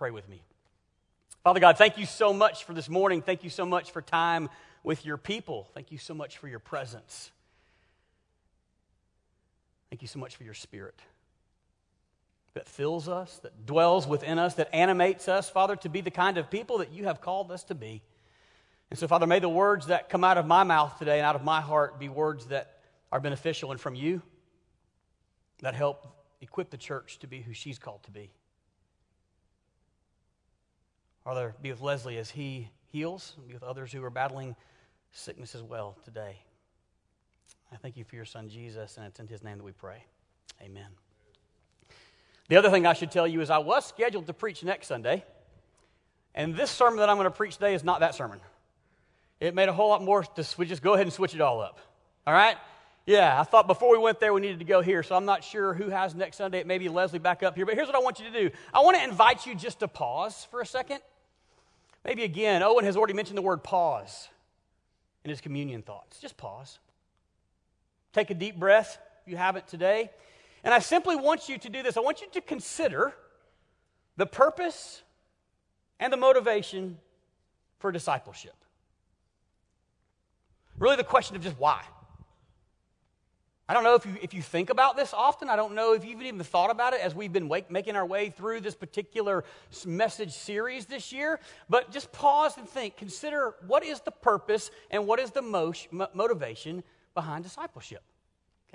Pray with me. Father God, thank you so much for this morning. Thank you so much for time with your people. Thank you so much for your presence. Thank you so much for your Spirit that fills us, that dwells within us, that animates us, Father, to be the kind of people that you have called us to be. And so, Father, may the words that come out of my mouth today and out of my heart be words that are beneficial and from you, that help equip the church to be who she's called to be. Father, be with Leslie as he heals, and be with others who are battling sickness as well today. I thank you for your son, Jesus, and it's in his name that we pray. Amen. The other thing I should tell you is I was scheduled to preach next Sunday, and this sermon that I'm going to preach today is not that sermon. It made a whole lot more, we just go ahead and switch it all up, all right? Yeah, I thought before we went there we needed to go here, so I'm not sure who has next Sunday. It may be Leslie back up here, but here's what I want you to do. I want to invite you just to pause for a second. Maybe again, Owen has already mentioned the word pause in his communion thoughts. Just pause. Take a deep breath if you haven't today. And I simply want you to do this. I want you to consider the purpose and the motivation for discipleship. Really the question of just why. I don't know if you think about this often. I don't know if you've even thought about it as we've been making our way through this particular message series this year. But just pause and think. Consider what is the purpose and what is the motivation behind discipleship.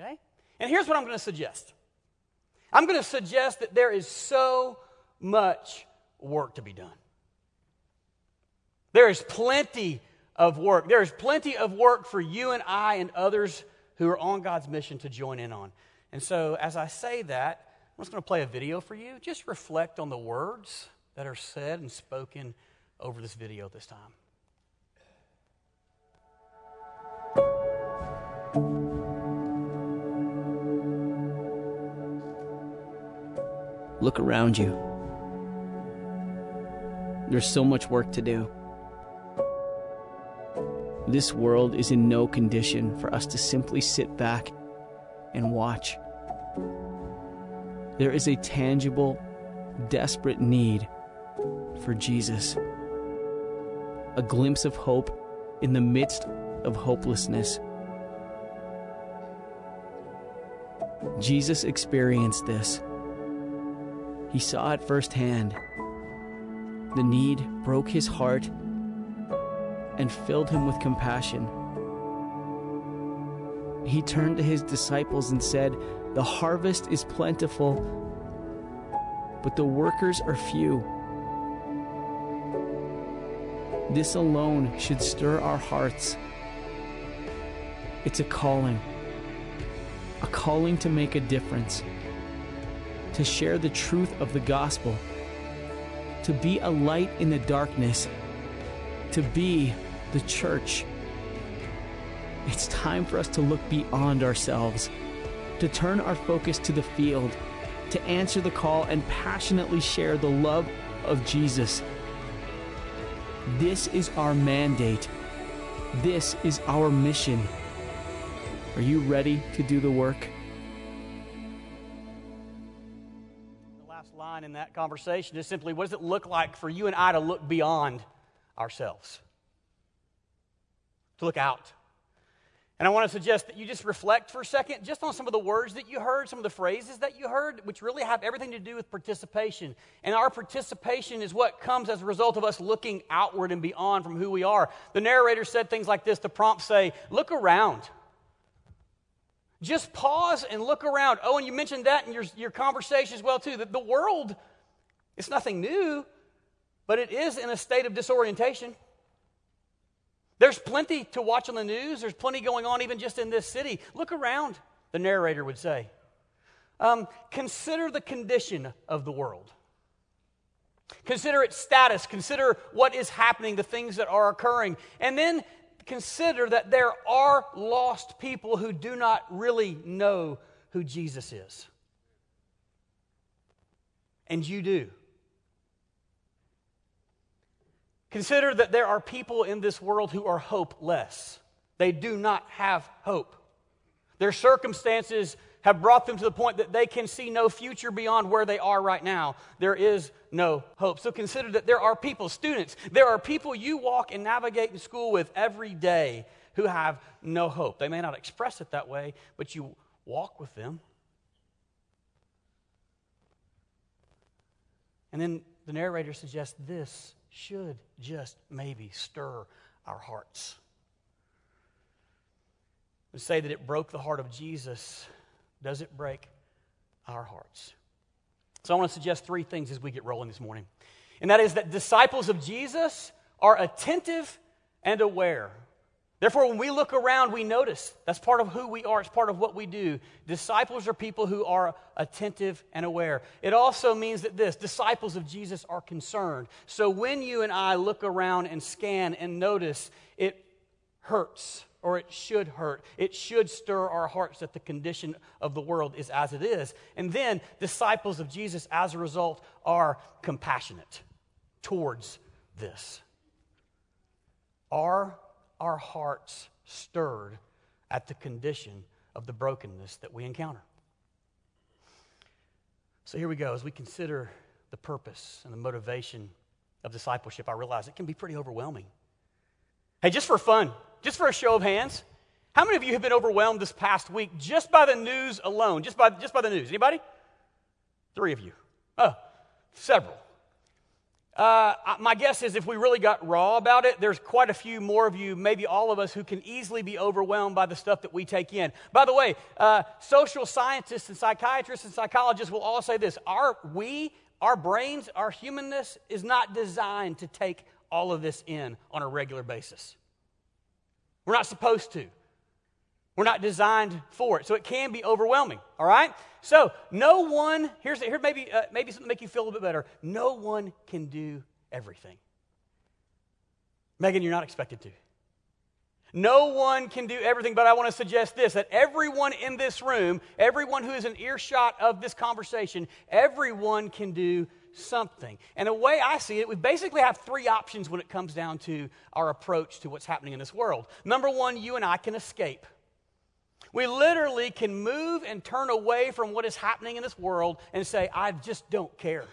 Okay? And here's what I'm going to suggest. I'm going to suggest that there is so much work to be done. There is plenty of work. There is plenty of work for you and I and others who are on God's mission to join in on. And so as I say that, I'm just going to play a video for you. Just reflect on the words that are said and spoken over this video this time. Look around you. There's so much work to do. This world is in no condition for us to simply sit back and watch. There is a tangible, desperate need for Jesus. A glimpse of hope in the midst of hopelessness. Jesus experienced this. He saw it firsthand. The need broke his heart and filled him with compassion. He turned to his disciples and said, "The harvest is plentiful, but the workers are few." This alone should stir our hearts. It's a calling to make a difference, to share the truth of the gospel, to be a light in the darkness, to be the church. It's time for us to look beyond ourselves, to turn our focus to the field, to answer the call and passionately share the love of Jesus. This is our mandate. This is our mission. Are you ready to do the work? The last line in that conversation is simply, what does it look like for you and I to look beyond ourselves, to look out? And I want to suggest that you just reflect for a second just on some of the words that you heard, some of the phrases that you heard, which really have everything to do with participation. And our participation is what comes as a result of us looking outward and beyond from who we are. The narrator said things like this. The prompts say, look around. Just pause and look around. Oh, and you mentioned that in your conversation as well, too, that the world, it's nothing new, but it is in a state of disorientation. There's plenty to watch on the news. There's plenty going on even just in this city. Look around, the narrator would say. Consider the condition of the world. Consider its status. Consider what is happening, the things that are occurring. And then consider that there are lost people who do not really know who Jesus is. And you do. Consider that there are people in this world who are hopeless. They do not have hope. Their circumstances have brought them to the point that they can see no future beyond where they are right now. There is no hope. So consider that there are people, students, there are people you walk and navigate in school with every day who have no hope. They may not express it that way, but you walk with them. And then the narrator suggests this should just maybe stir our hearts. To say that it broke the heart of Jesus, does it break our hearts? So I want to suggest three things as we get rolling this morning. And that is that disciples of Jesus are attentive and aware. Therefore, when we look around, we notice. That's part of who we are. It's part of what we do. Disciples are people who are attentive and aware. It also means that disciples of Jesus are concerned. So when you and I look around and scan and notice, it hurts, or it should hurt. It should stir our hearts that the condition of the world is as it is. And then disciples of Jesus, as a result, are compassionate towards this. Are our hearts stirred at the condition of the brokenness that we encounter? So here we go. As we consider the purpose and the motivation of discipleship, I realize it can be pretty overwhelming. Hey, just for fun, just for a show of hands, how many of you have been overwhelmed this past week just by the news alone? Just by the news. Anybody? Three of you. Oh, several. My guess is if we really got raw about it, there's quite a few more of you, maybe all of us, who can easily be overwhelmed by the stuff that we take in. By the way, social scientists and psychiatrists and psychologists will all say this. Our brains, our humanness is not designed to take all of this in on a regular basis. We're not supposed to. We're not designed for it. So it can be overwhelming, all right? So no one, here's maybe something to make you feel a little bit better. No one can do everything. Megan, you're not expected to. No one can do everything, but I want to suggest this, that everyone in this room, everyone who is an earshot of this conversation, everyone can do something. And the way I see it, we basically have three options when it comes down to our approach to what's happening in this world. Number one, you and I can escape. We literally can move and turn away from what is happening in this world and say, I just don't care.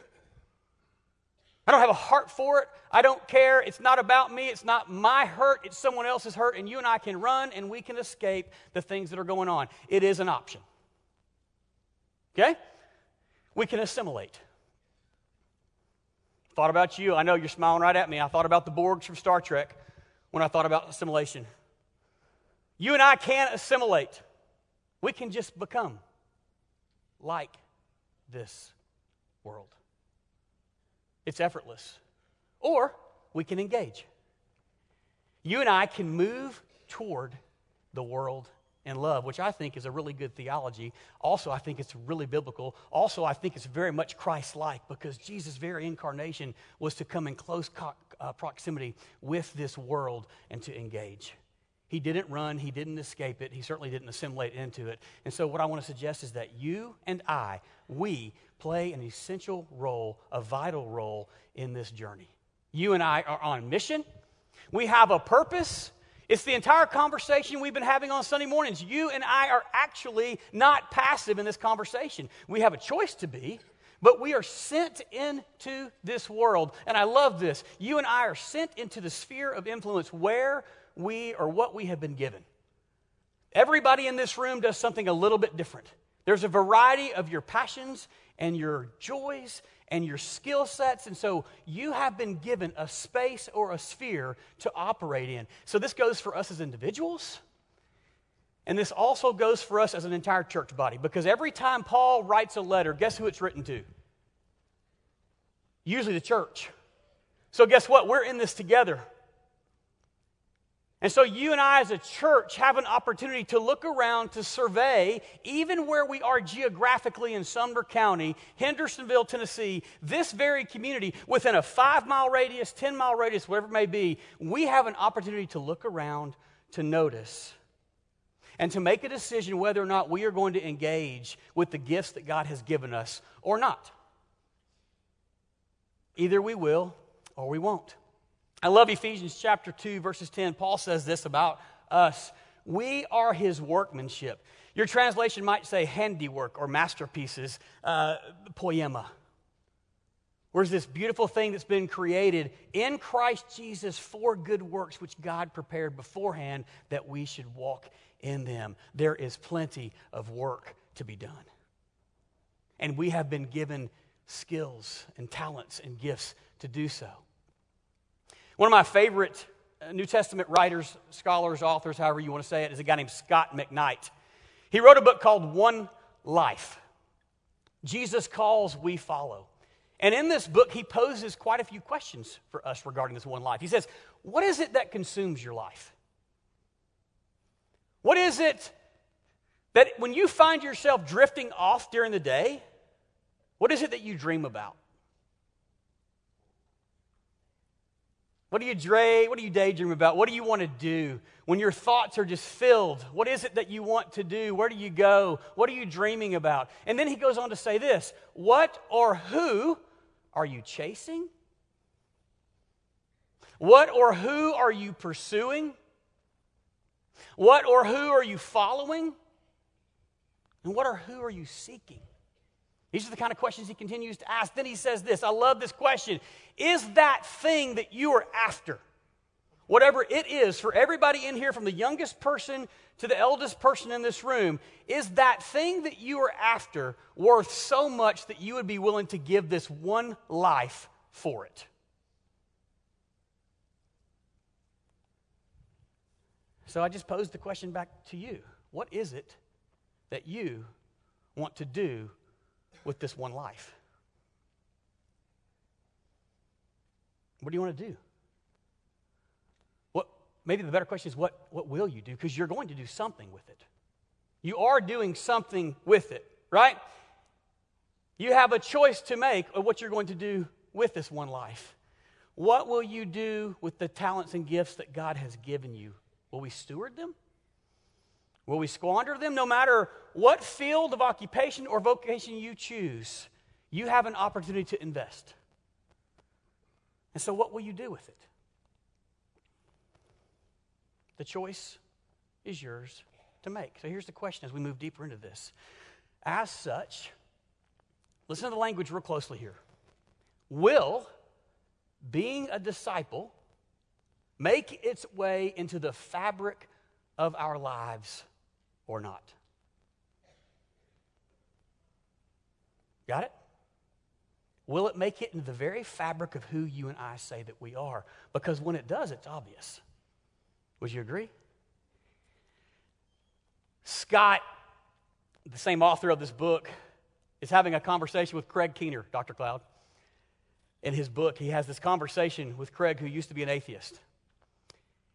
I don't have a heart for it. I don't care. It's not about me. It's not my hurt. It's someone else's hurt. And you and I can run and we can escape the things that are going on. It is an option. Okay? We can assimilate. Thought about you. I know you're smiling right at me. I thought about the Borgs from Star Trek when I thought about assimilation. You and I can't assimilate. We can just become like this world. It's effortless. Or we can engage. You and I can move toward the world and love, which I think is a really good theology. Also, I think it's really biblical. Also, I think it's very much Christ-like because Jesus' very incarnation was to come in close proximity with this world and to engage. He didn't run. He didn't escape it. He certainly didn't assimilate into it. And so what I want to suggest is that you and I, we play an essential role, a vital role in this journey. You and I are on mission. We have a purpose. It's the entire conversation we've been having on Sunday mornings. You and I are actually not passive in this conversation. We have a choice to be, but we are sent into this world. And I love this. You and I are sent into the sphere of influence where we are what we have been given. Everybody in this room does something a little bit different. There's a variety of your passions and your joys and your skill sets. And so you have been given a space or a sphere to operate in. So this goes for us as individuals. And this also goes for us as an entire church body. Because every time Paul writes a letter, guess who it's written to? Usually the church. So guess what? We're in this together. And so you and I as a church have an opportunity to look around, to survey, even where we are geographically in Sumner County, Hendersonville, Tennessee, this very community, within a 5-mile radius, 10-mile radius, whatever it may be, we have an opportunity to look around, to notice, and to make a decision whether or not we are going to engage with the gifts that God has given us or not. Either we will or we won't. I love Ephesians chapter 2, verses 10. Paul says this about us. We are his workmanship. Your translation might say handiwork or masterpieces, poema. Where's this beautiful thing that's been created in Christ Jesus for good works, which God prepared beforehand that we should walk in them. There is plenty of work to be done. And we have been given skills and talents and gifts to do so. One of my favorite New Testament writers, scholars, authors, however you want to say it, is a guy named Scott McKnight. He wrote a book called One Life. Jesus Calls, We Follow. And in this book, he poses quite a few questions for us regarding this one life. He says, what is it that consumes your life? What is it that when you find yourself drifting off during the day, what is it that you dream about? What do you daydream about? What do you want to do when your thoughts are just filled? What is it that you want to do? Where do you go? What are you dreaming about? And then he goes on to say this, what or who are you chasing? What or who are you pursuing? What or who are you following? And what or who are you seeking? These are the kind of questions he continues to ask. Then he says this, I love this question. Is that thing that you are after, whatever it is, for everybody in here from the youngest person to the eldest person in this room, is that thing that you are after worth so much that you would be willing to give this one life for it? So I just posed the question back to you. What is it that you want to do with this one life? What do you want to do? Maybe the better question is, what will you do? Because you're going to do something with it. You are doing something with it, right? You have a choice to make of what you're going to do with this one life. What will you do with the talents and gifts that God has given you? Will we steward them? Will we squander them? No matter what field of occupation or vocation you choose, you have an opportunity to invest. And so what will you do with it? The choice is yours to make. So here's the question as we move deeper into this. As such, listen to the language real closely here. Will being a disciple make its way into the fabric of our lives or not? Got it? Will it make it into the very fabric of who you and I say that we are? Because when it does, it's obvious. Would you agree? Scott, the same author of this book, is having a conversation with Craig Keener, Dr. Cloud. In his book, he has this conversation with Craig, who used to be an atheist.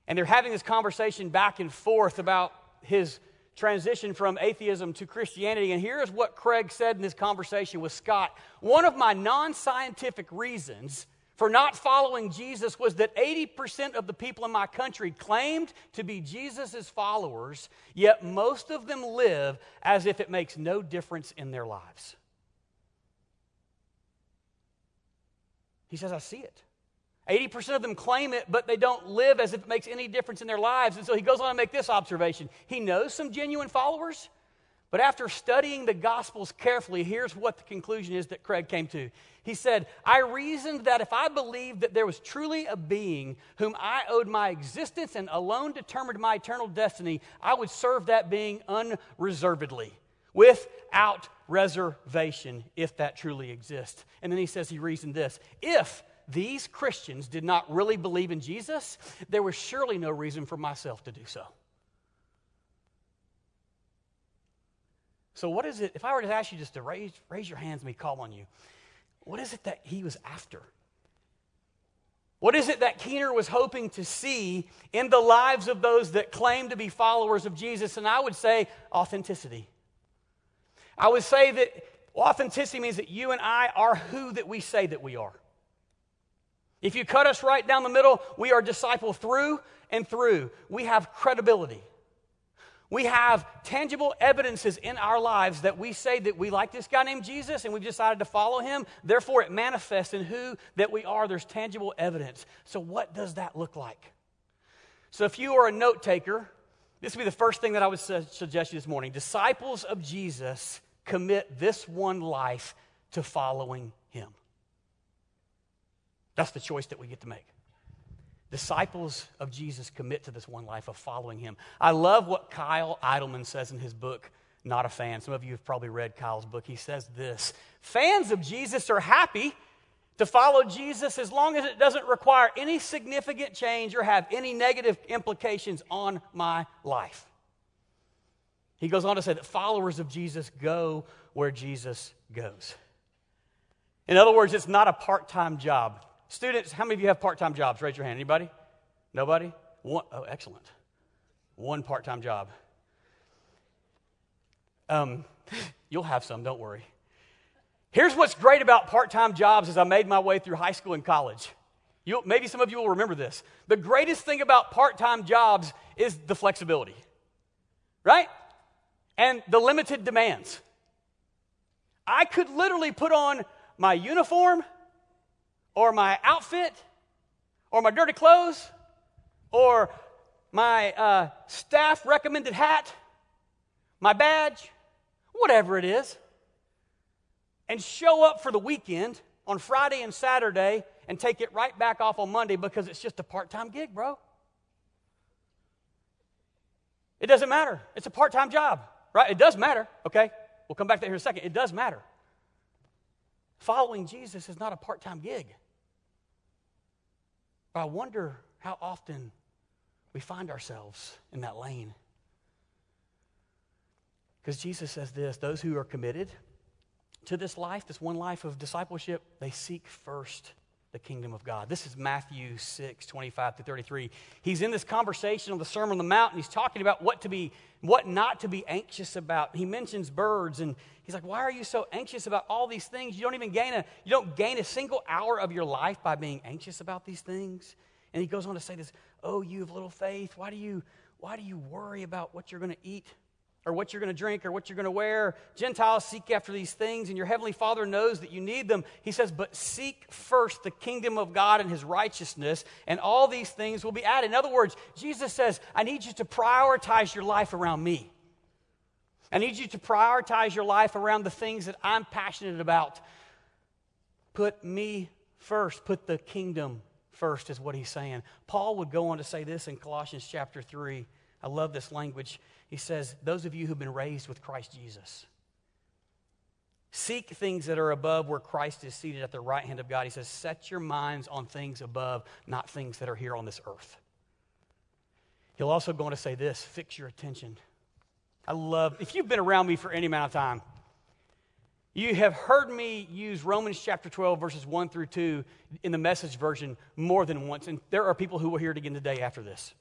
And they're having this conversation back and forth about his transition from atheism to Christianity. And here's what Craig said in this conversation with Scott. One of my non-scientific reasons for not following Jesus was that 80% of the people in my country claimed to be Jesus' followers, yet most of them live as if it makes no difference in their lives. He says, I see it. 80% of them claim it, but they don't live as if it makes any difference in their lives. And so he goes on to make this observation. He knows some genuine followers, but after studying the Gospels carefully, here's what the conclusion is that Craig came to. He said, I reasoned that if I believed that there was truly a being whom I owed my existence and alone determined my eternal destiny, I would serve that being unreservedly, without reservation, if that truly exists. And then he says he reasoned this. If these Christians did not really believe in Jesus, there was surely no reason for myself to do so. So what is it, if I were to ask you just to raise your hands and we call on you, what is it that he was after? What is it that Keener was hoping to see in the lives of those that claim to be followers of Jesus? And I would say authenticity. I would say that authenticity means that you and I are who that we say that we are. If you cut us right down the middle, we are disciple through and through. We have credibility. We have tangible evidences in our lives that we say that we like this guy named Jesus and we've decided to follow him. Therefore, it manifests in who that we are. There's tangible evidence. So what does that look like? So if you are a note taker, This would be the first thing that I would suggest you this morning. Disciples of Jesus commit this one life to following him. That's the choice that we get to make. Disciples of Jesus commit to this one life of following him. I love what Kyle Idleman says in his book, Not a Fan. Some of you have probably read Kyle's book. He says this: fans of Jesus are happy to follow Jesus as long as it doesn't require any significant change or have any negative implications on my life. He goes on to say that followers of Jesus go where Jesus goes. In other words, it's not a part-time job. Students, how many of you have part-time jobs? Raise your hand. Anybody? Nobody? One. Oh, excellent. One part-time job. You'll have some, don't worry. Here's what's great about part-time jobs as I made my way through high school and college. Maybe some of you will remember this. The greatest thing about part-time jobs is the flexibility, right? And the limited demands. I could literally put on my uniform or my outfit, or my dirty clothes, or my staff-recommended hat, my badge, whatever it is, and show up for the weekend on Friday and Saturday and take it right back off on Monday because it's just a part-time gig, bro. It doesn't matter. It's a part-time job, right? It does matter, okay? We'll come back to that here in a second. It does matter. Following Jesus is not a part-time gig. I wonder how often we find ourselves in that lane. Because Jesus says this: those who are committed to this life, this one life of discipleship, they seek first the kingdom of God. This is Matthew 6:25-33. He's in this conversation on the Sermon on the Mount, and he's talking about what not to be anxious about. He mentions birds, and he's like, "Why are you so anxious about all these things? You don't gain a single hour of your life by being anxious about these things." And he goes on to say this: "Oh, you of little faith, why do you worry about what you're going to eat, or what you're going to drink, or what you're going to wear? Gentiles seek after these things, and your heavenly Father knows that you need them." He says, but seek first the kingdom of God and his righteousness, and all these things will be added. In other words, Jesus says, I need you to prioritize your life around me. I need you to prioritize your life around the things that I'm passionate about. Put me first. Put the kingdom first is what he's saying. Paul would go on to say this in Colossians chapter 3. I love this language. He says, those of you who've been raised with Christ Jesus, seek things that are above where Christ is seated at the right hand of God. He says, set your minds on things above, not things that are here on this earth. He'll also go on to say this: fix your attention. If you've been around me for any amount of time, you have heard me use Romans chapter 12, verses 1-2 in the Message version more than once. And there are people who will hear it again today after this.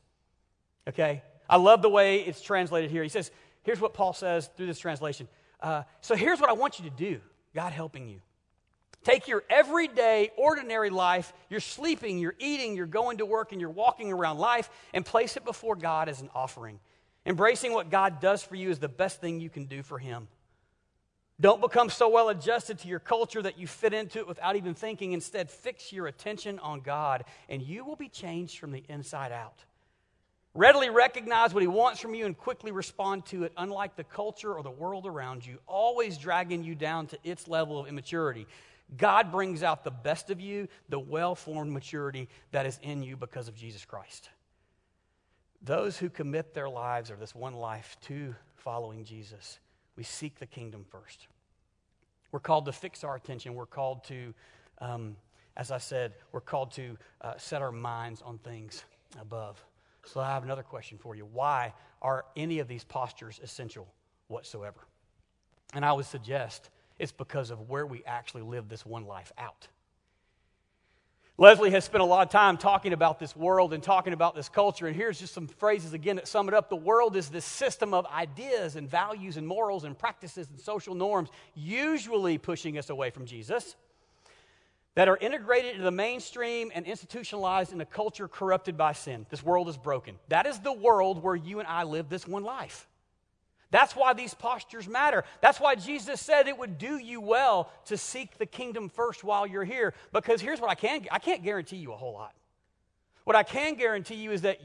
Okay? I love the way it's translated here. He says, here's what Paul says through this translation. So here's what I want you to do, God helping you. Take your everyday, ordinary life, you're sleeping, you're eating, you're going to work, and you're walking around life, and place it before God as an offering. Embracing what God does for you is the best thing you can do for him. Don't become so well adjusted to your culture that you fit into it without even thinking. Instead, fix your attention on God, and you will be changed from the inside out. Readily recognize what he wants from you and quickly respond to it, unlike the culture or the world around you, always dragging you down to its level of immaturity. God brings out the best of you, the well-formed maturity that is in you because of Jesus Christ. Those who commit their lives, or this one life, to following Jesus, we seek the kingdom first. We're called to fix our attention. We're called to, as I said, we're called to set our minds on things above. So I have another question for you. Why are any of these postures essential whatsoever? And I would suggest it's because of where we actually live this one life out. Leslie has spent a lot of time talking about this world and talking about this culture, and here's just some phrases again that sum it up. The world is this system of ideas and values and morals and practices and social norms, usually pushing us away from Jesus, that are integrated into the mainstream and institutionalized in a culture corrupted by sin. This world is broken. That is the world where you and I live this one life. That's why these postures matter. That's why Jesus said it would do you well to seek the kingdom first while you're here. Because here's what I can't guarantee you a whole lot. What I can guarantee you is that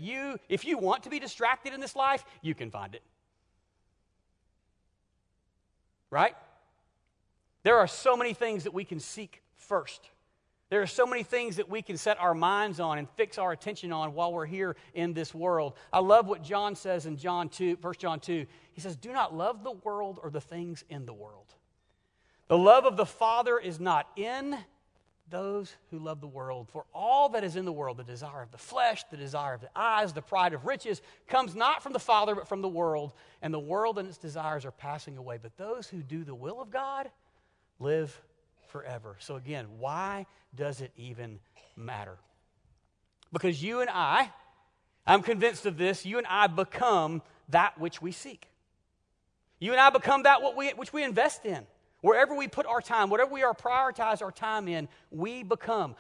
if you want to be distracted in this life, you can find it. Right? There are so many things that we can seek first. There are so many things that we can set our minds on and fix our attention on while we're here in this world. I love what John says in John 2, 1 John 2. He says, do not love the world or the things in the world. The love of the Father is not in those who love the world. For all that is in the world, the desire of the flesh, the desire of the eyes, the pride of riches, comes not from the Father but from the world. And the world and its desires are passing away. But those who do the will of God live forever. So again, why does it even matter? Because you and I, I'm convinced of this, you and I become that which we seek. You and I become that which we invest in. Wherever we put our time, whatever we prioritize our time in, we become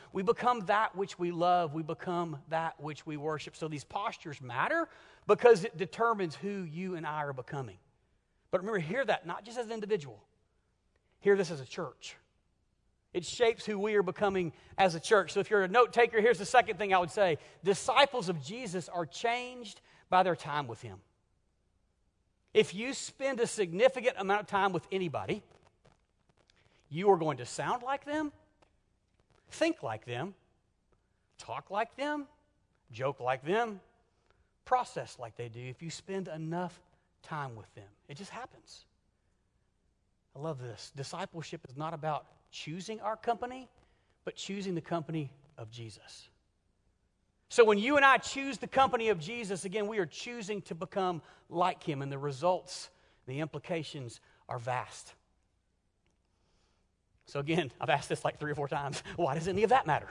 that which we love. We become that which we worship. So these postures matter because it determines who you and I are becoming. But remember, hear that not just as an individual. Hear this as a church. It shapes who we are becoming as a church. So if you're a note taker, here's the second thing I would say. Disciples of Jesus are changed by their time with him. If you spend a significant amount of time with anybody, you are going to sound like them, think like them, talk like them, joke like them, process like they do if you spend enough time with them. It just happens. I love this. Discipleship is not about choosing our company, but choosing the company of Jesus. So when you and I choose the company of Jesus, again, we are choosing to become like him, and the results, the implications are vast. So again, I've asked this like 3 or 4 times. Why does any of that matter?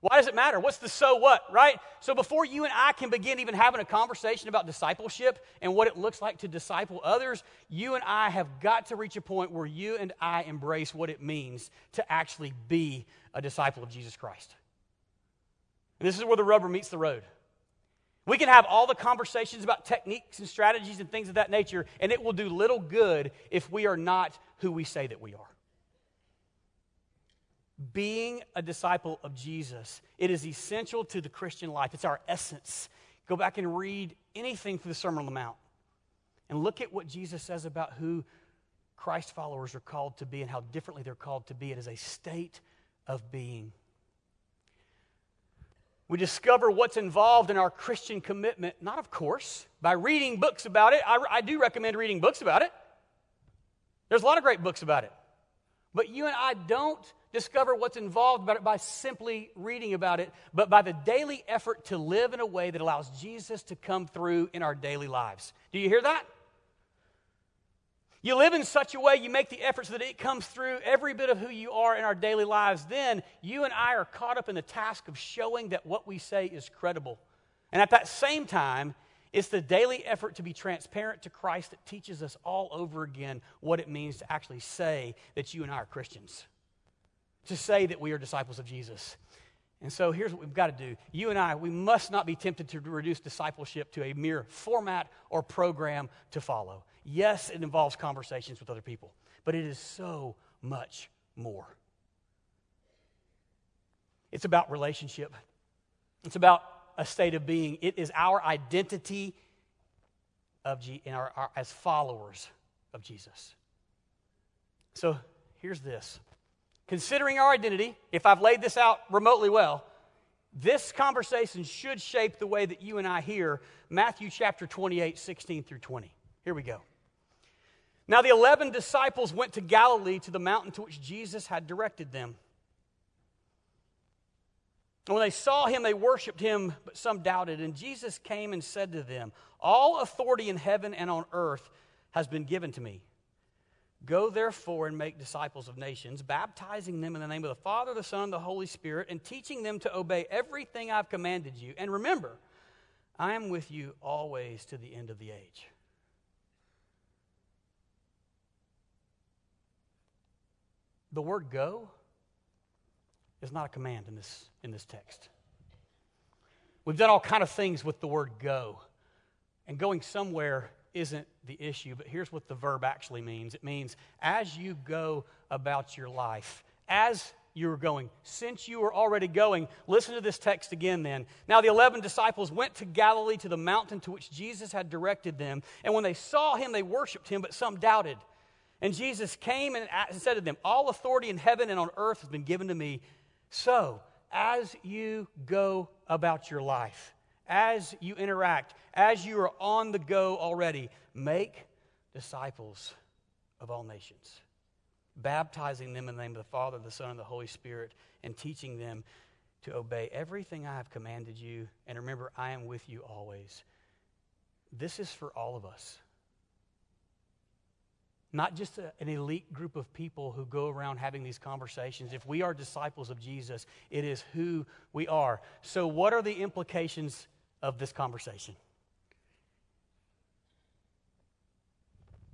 Why does it matter? What's the so what, right? So before you and I can begin even having a conversation about discipleship and what it looks like to disciple others, you and I have got to reach a point where you and I embrace what it means to actually be a disciple of Jesus Christ. And this is where the rubber meets the road. We can have all the conversations about techniques and strategies and things of that nature, and it will do little good if we are not who we say that we are. Being a disciple of Jesus, it is essential to the Christian life. It's our essence. Go back and read anything from the Sermon on the Mount and look at what Jesus says about who Christ followers are called to be and how differently they're called to be. It is a state of being. We discover what's involved in our Christian commitment, not of course, by reading books about it. I do recommend reading books about it. There's a lot of great books about it. But you and I don't discover what's involved about it by simply reading about it, but by the daily effort to live in a way that allows Jesus to come through in our daily lives. Do you hear that? You live in such a way, you make the effort so that it comes through every bit of who you are in our daily lives. Then you and I are caught up in the task of showing that what we say is credible. And at that same time, it's the daily effort to be transparent to Christ that teaches us all over again what it means to actually say that you and I are Christians, to say that we are disciples of Jesus. And so here's what we've got to do. You and I, we must not be tempted to reduce discipleship to a mere format or program to follow. Yes, it involves conversations with other people, but it is so much more. It's about relationship. It's about a state of being. It is our identity of as followers of Jesus. So here's this. Considering our identity, if I've laid this out remotely well, this conversation should shape the way that you and I hear Matthew chapter 28, 16 through 20. Here we go. Now the 11 disciples went to Galilee to the mountain to which Jesus had directed them. And when they saw him, they worshiped him, but some doubted. And Jesus came and said to them, all authority in heaven and on earth has been given to me. Go therefore and make disciples of nations, baptizing them in the name of the Father, the Son, and the Holy Spirit, and teaching them to obey everything I've commanded you. And remember, I am with you always to the end of the age. The word go is not a command in this text. We've done all kind of things with the word go, and going somewhere isn't the issue, but here's what the verb actually means. It means as you go about your life, as you were going. Since you were already going, listen to this text again then. Now the 11 disciples went to Galilee to the mountain to which Jesus had directed them. And when they saw him, they worshiped him, but some doubted. And Jesus came and said to them, all authority in heaven and on earth has been given to me. So, as you go about your life, as you interact, as you are on the go already, make disciples of all nations, baptizing them in the name of the Father, the Son, and the Holy Spirit, and teaching them to obey everything I have commanded you. And remember, I am with you always. This is for all of us. Not just an elite group of people who go around having these conversations. If we are disciples of Jesus, it is who we are. So what are the implications of this conversation?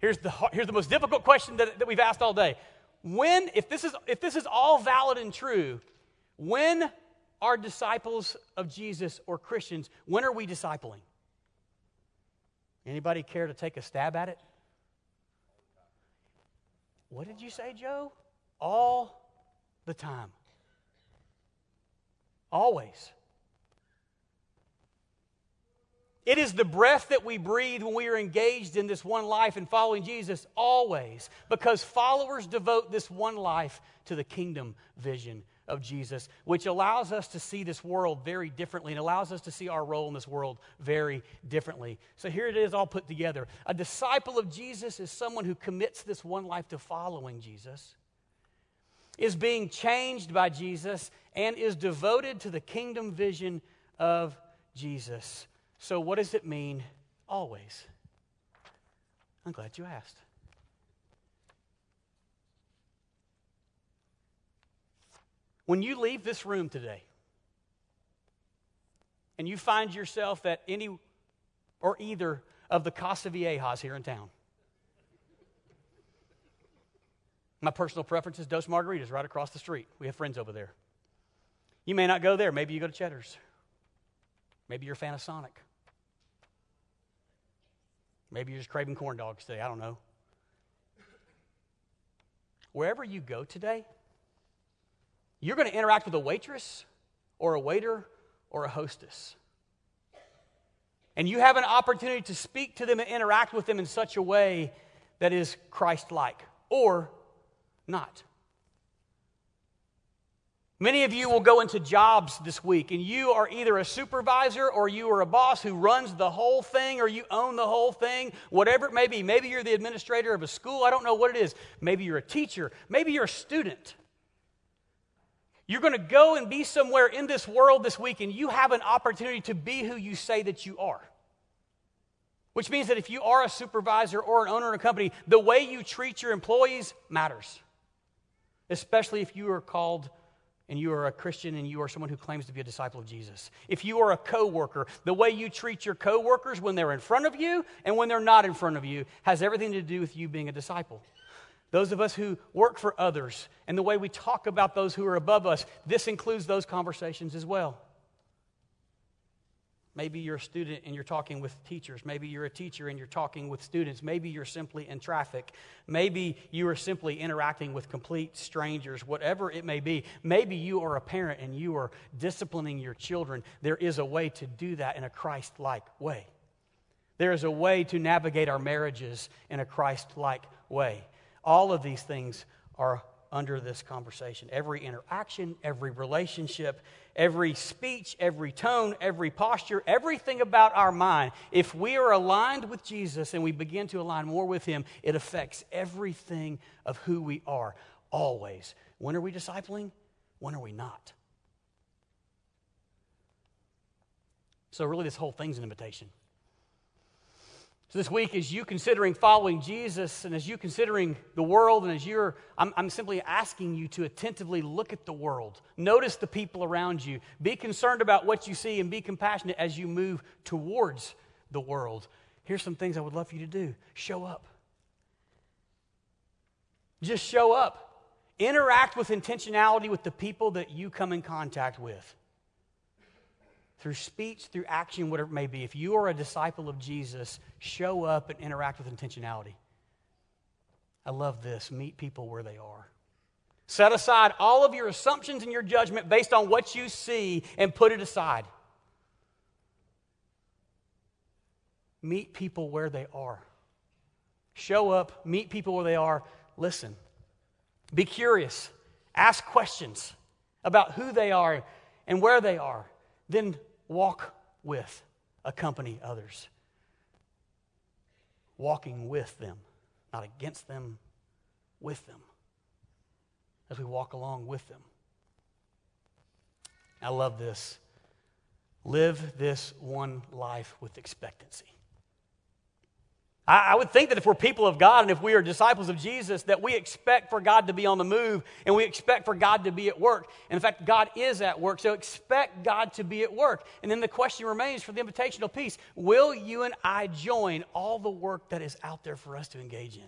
Here's the most difficult question that we've asked all day. If this is all valid and true, when are disciples of Jesus or Christians, when are we discipling? Anybody care to take a stab at it? What did you say, Joe? All the time. Always. It is the breath that we breathe when we are engaged in this one life and following Jesus, always, because followers devote this one life to the kingdom vision of Jesus, which allows us to see this world very differently and allows us to see our role in this world very differently. So here it is all put together. A disciple of Jesus is someone who commits this one life to following Jesus, is being changed by Jesus, and is devoted to the kingdom vision of Jesus. So what does it mean always? I'm glad you asked. When you leave this room today and you find yourself at any or either of the Casa Viejas here in town, my personal preference is Dos Margaritas right across the street. We have friends over there. You may not go there. Maybe you go to Cheddar's. Maybe you're a fan of Sonic. Maybe you're just craving corn dogs today. I don't know. Wherever you go today, you're going to interact with a waitress or a waiter or a hostess. And you have an opportunity to speak to them and interact with them in such a way that is Christ-like or not. Many of you will go into jobs this week, and you are either a supervisor or you are a boss who runs the whole thing or you own the whole thing, whatever it may be. Maybe you're the administrator of a school. I don't know what it is. Maybe you're a teacher. Maybe you're a student. You're going to go and be somewhere in this world this week, and you have an opportunity to be who you say that you are. Which means that if you are a supervisor or an owner of a company, the way you treat your employees matters. Especially if you are called and you are a Christian and you are someone who claims to be a disciple of Jesus. If you are a coworker, the way you treat your coworkers when they're in front of you and when they're not in front of you has everything to do with you being a disciple. Those of us who work for others and the way we talk about those who are above us, this includes those conversations as well. Maybe you're a student and you're talking with teachers. Maybe you're a teacher and you're talking with students. Maybe you're simply in traffic. Maybe you are simply interacting with complete strangers, whatever it may be. Maybe you are a parent and you are disciplining your children. There is a way to do that in a Christ-like way. There is a way to navigate our marriages in a Christ-like way. All of these things are under this conversation. Every interaction, every relationship, every speech, every tone, every posture, everything about our mind. If we are aligned with Jesus and we begin to align more with Him, it affects everything of who we are, always. When are we discipling? When are we not? So really this whole thing's an invitation. So this week, as you considering following Jesus and as you considering the world and as you're, I'm simply asking you to attentively look at the world. Notice the people around you. Be concerned about what you see and be compassionate as you move towards the world. Here's some things I would love for you to do. Show up. Just show up. Interact with intentionality with the people that you come in contact with. Through speech, through action, whatever it may be. If you are a disciple of Jesus, show up and interact with intentionality. I love this. Meet people where they are. Set aside all of your assumptions and your judgment based on what you see and put it aside. Meet people where they are. Show up, meet people where they are, listen. Be curious, ask questions about who they are and where they are. Then walk with, accompany others. Walking with them, not against them, with them. As we walk along with them. I love this. Live this one life with expectancy. I would think that if we're people of God and if we are disciples of Jesus, that we expect for God to be on the move and we expect for God to be at work. And in fact, God is at work, so expect God to be at work. And then the question remains for the invitational piece, will you and I join all the work that is out there for us to engage in?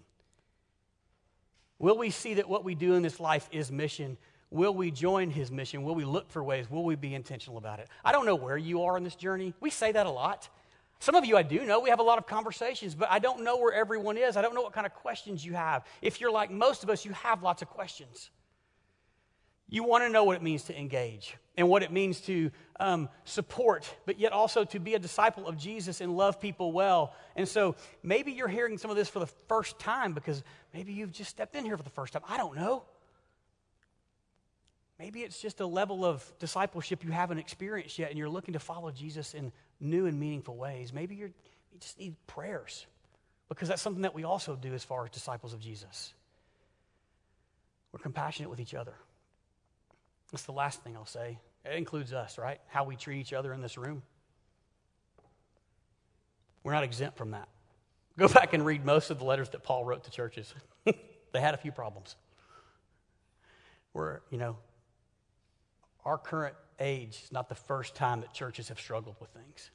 Will we see that what we do in this life is mission? Will we join his mission? Will we look for ways? Will we be intentional about it? I don't know where you are in this journey. We say that a lot. Some of you I do know, we have a lot of conversations, but I don't know where everyone is. I don't know what kind of questions you have. If you're like most of us, you have lots of questions. You want to know what it means to engage and what it means to support, but yet also to be a disciple of Jesus and love people well. And so maybe you're hearing some of this for the first time because maybe you've just stepped in here for the first time. I don't know. Maybe it's just a level of discipleship you haven't experienced yet and you're looking to follow Jesus in new and meaningful ways. Maybe you just need prayers because that's something that we also do as far as disciples of Jesus. We're compassionate with each other. That's the last thing I'll say. It includes us, right? How we treat each other in this room. We're not exempt from that. Go back and read most of the letters that Paul wrote to churches. They had a few problems. We're, our current age is not the first time that churches have struggled with things.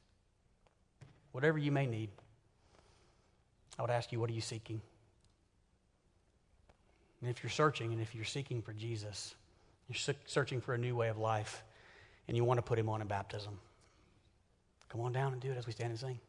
Whatever you may need, I would ask you, what are you seeking? And if you're searching, and if you're seeking for Jesus, you're searching for a new way of life, and you want to put him on in baptism, come on down and do it as we stand and sing.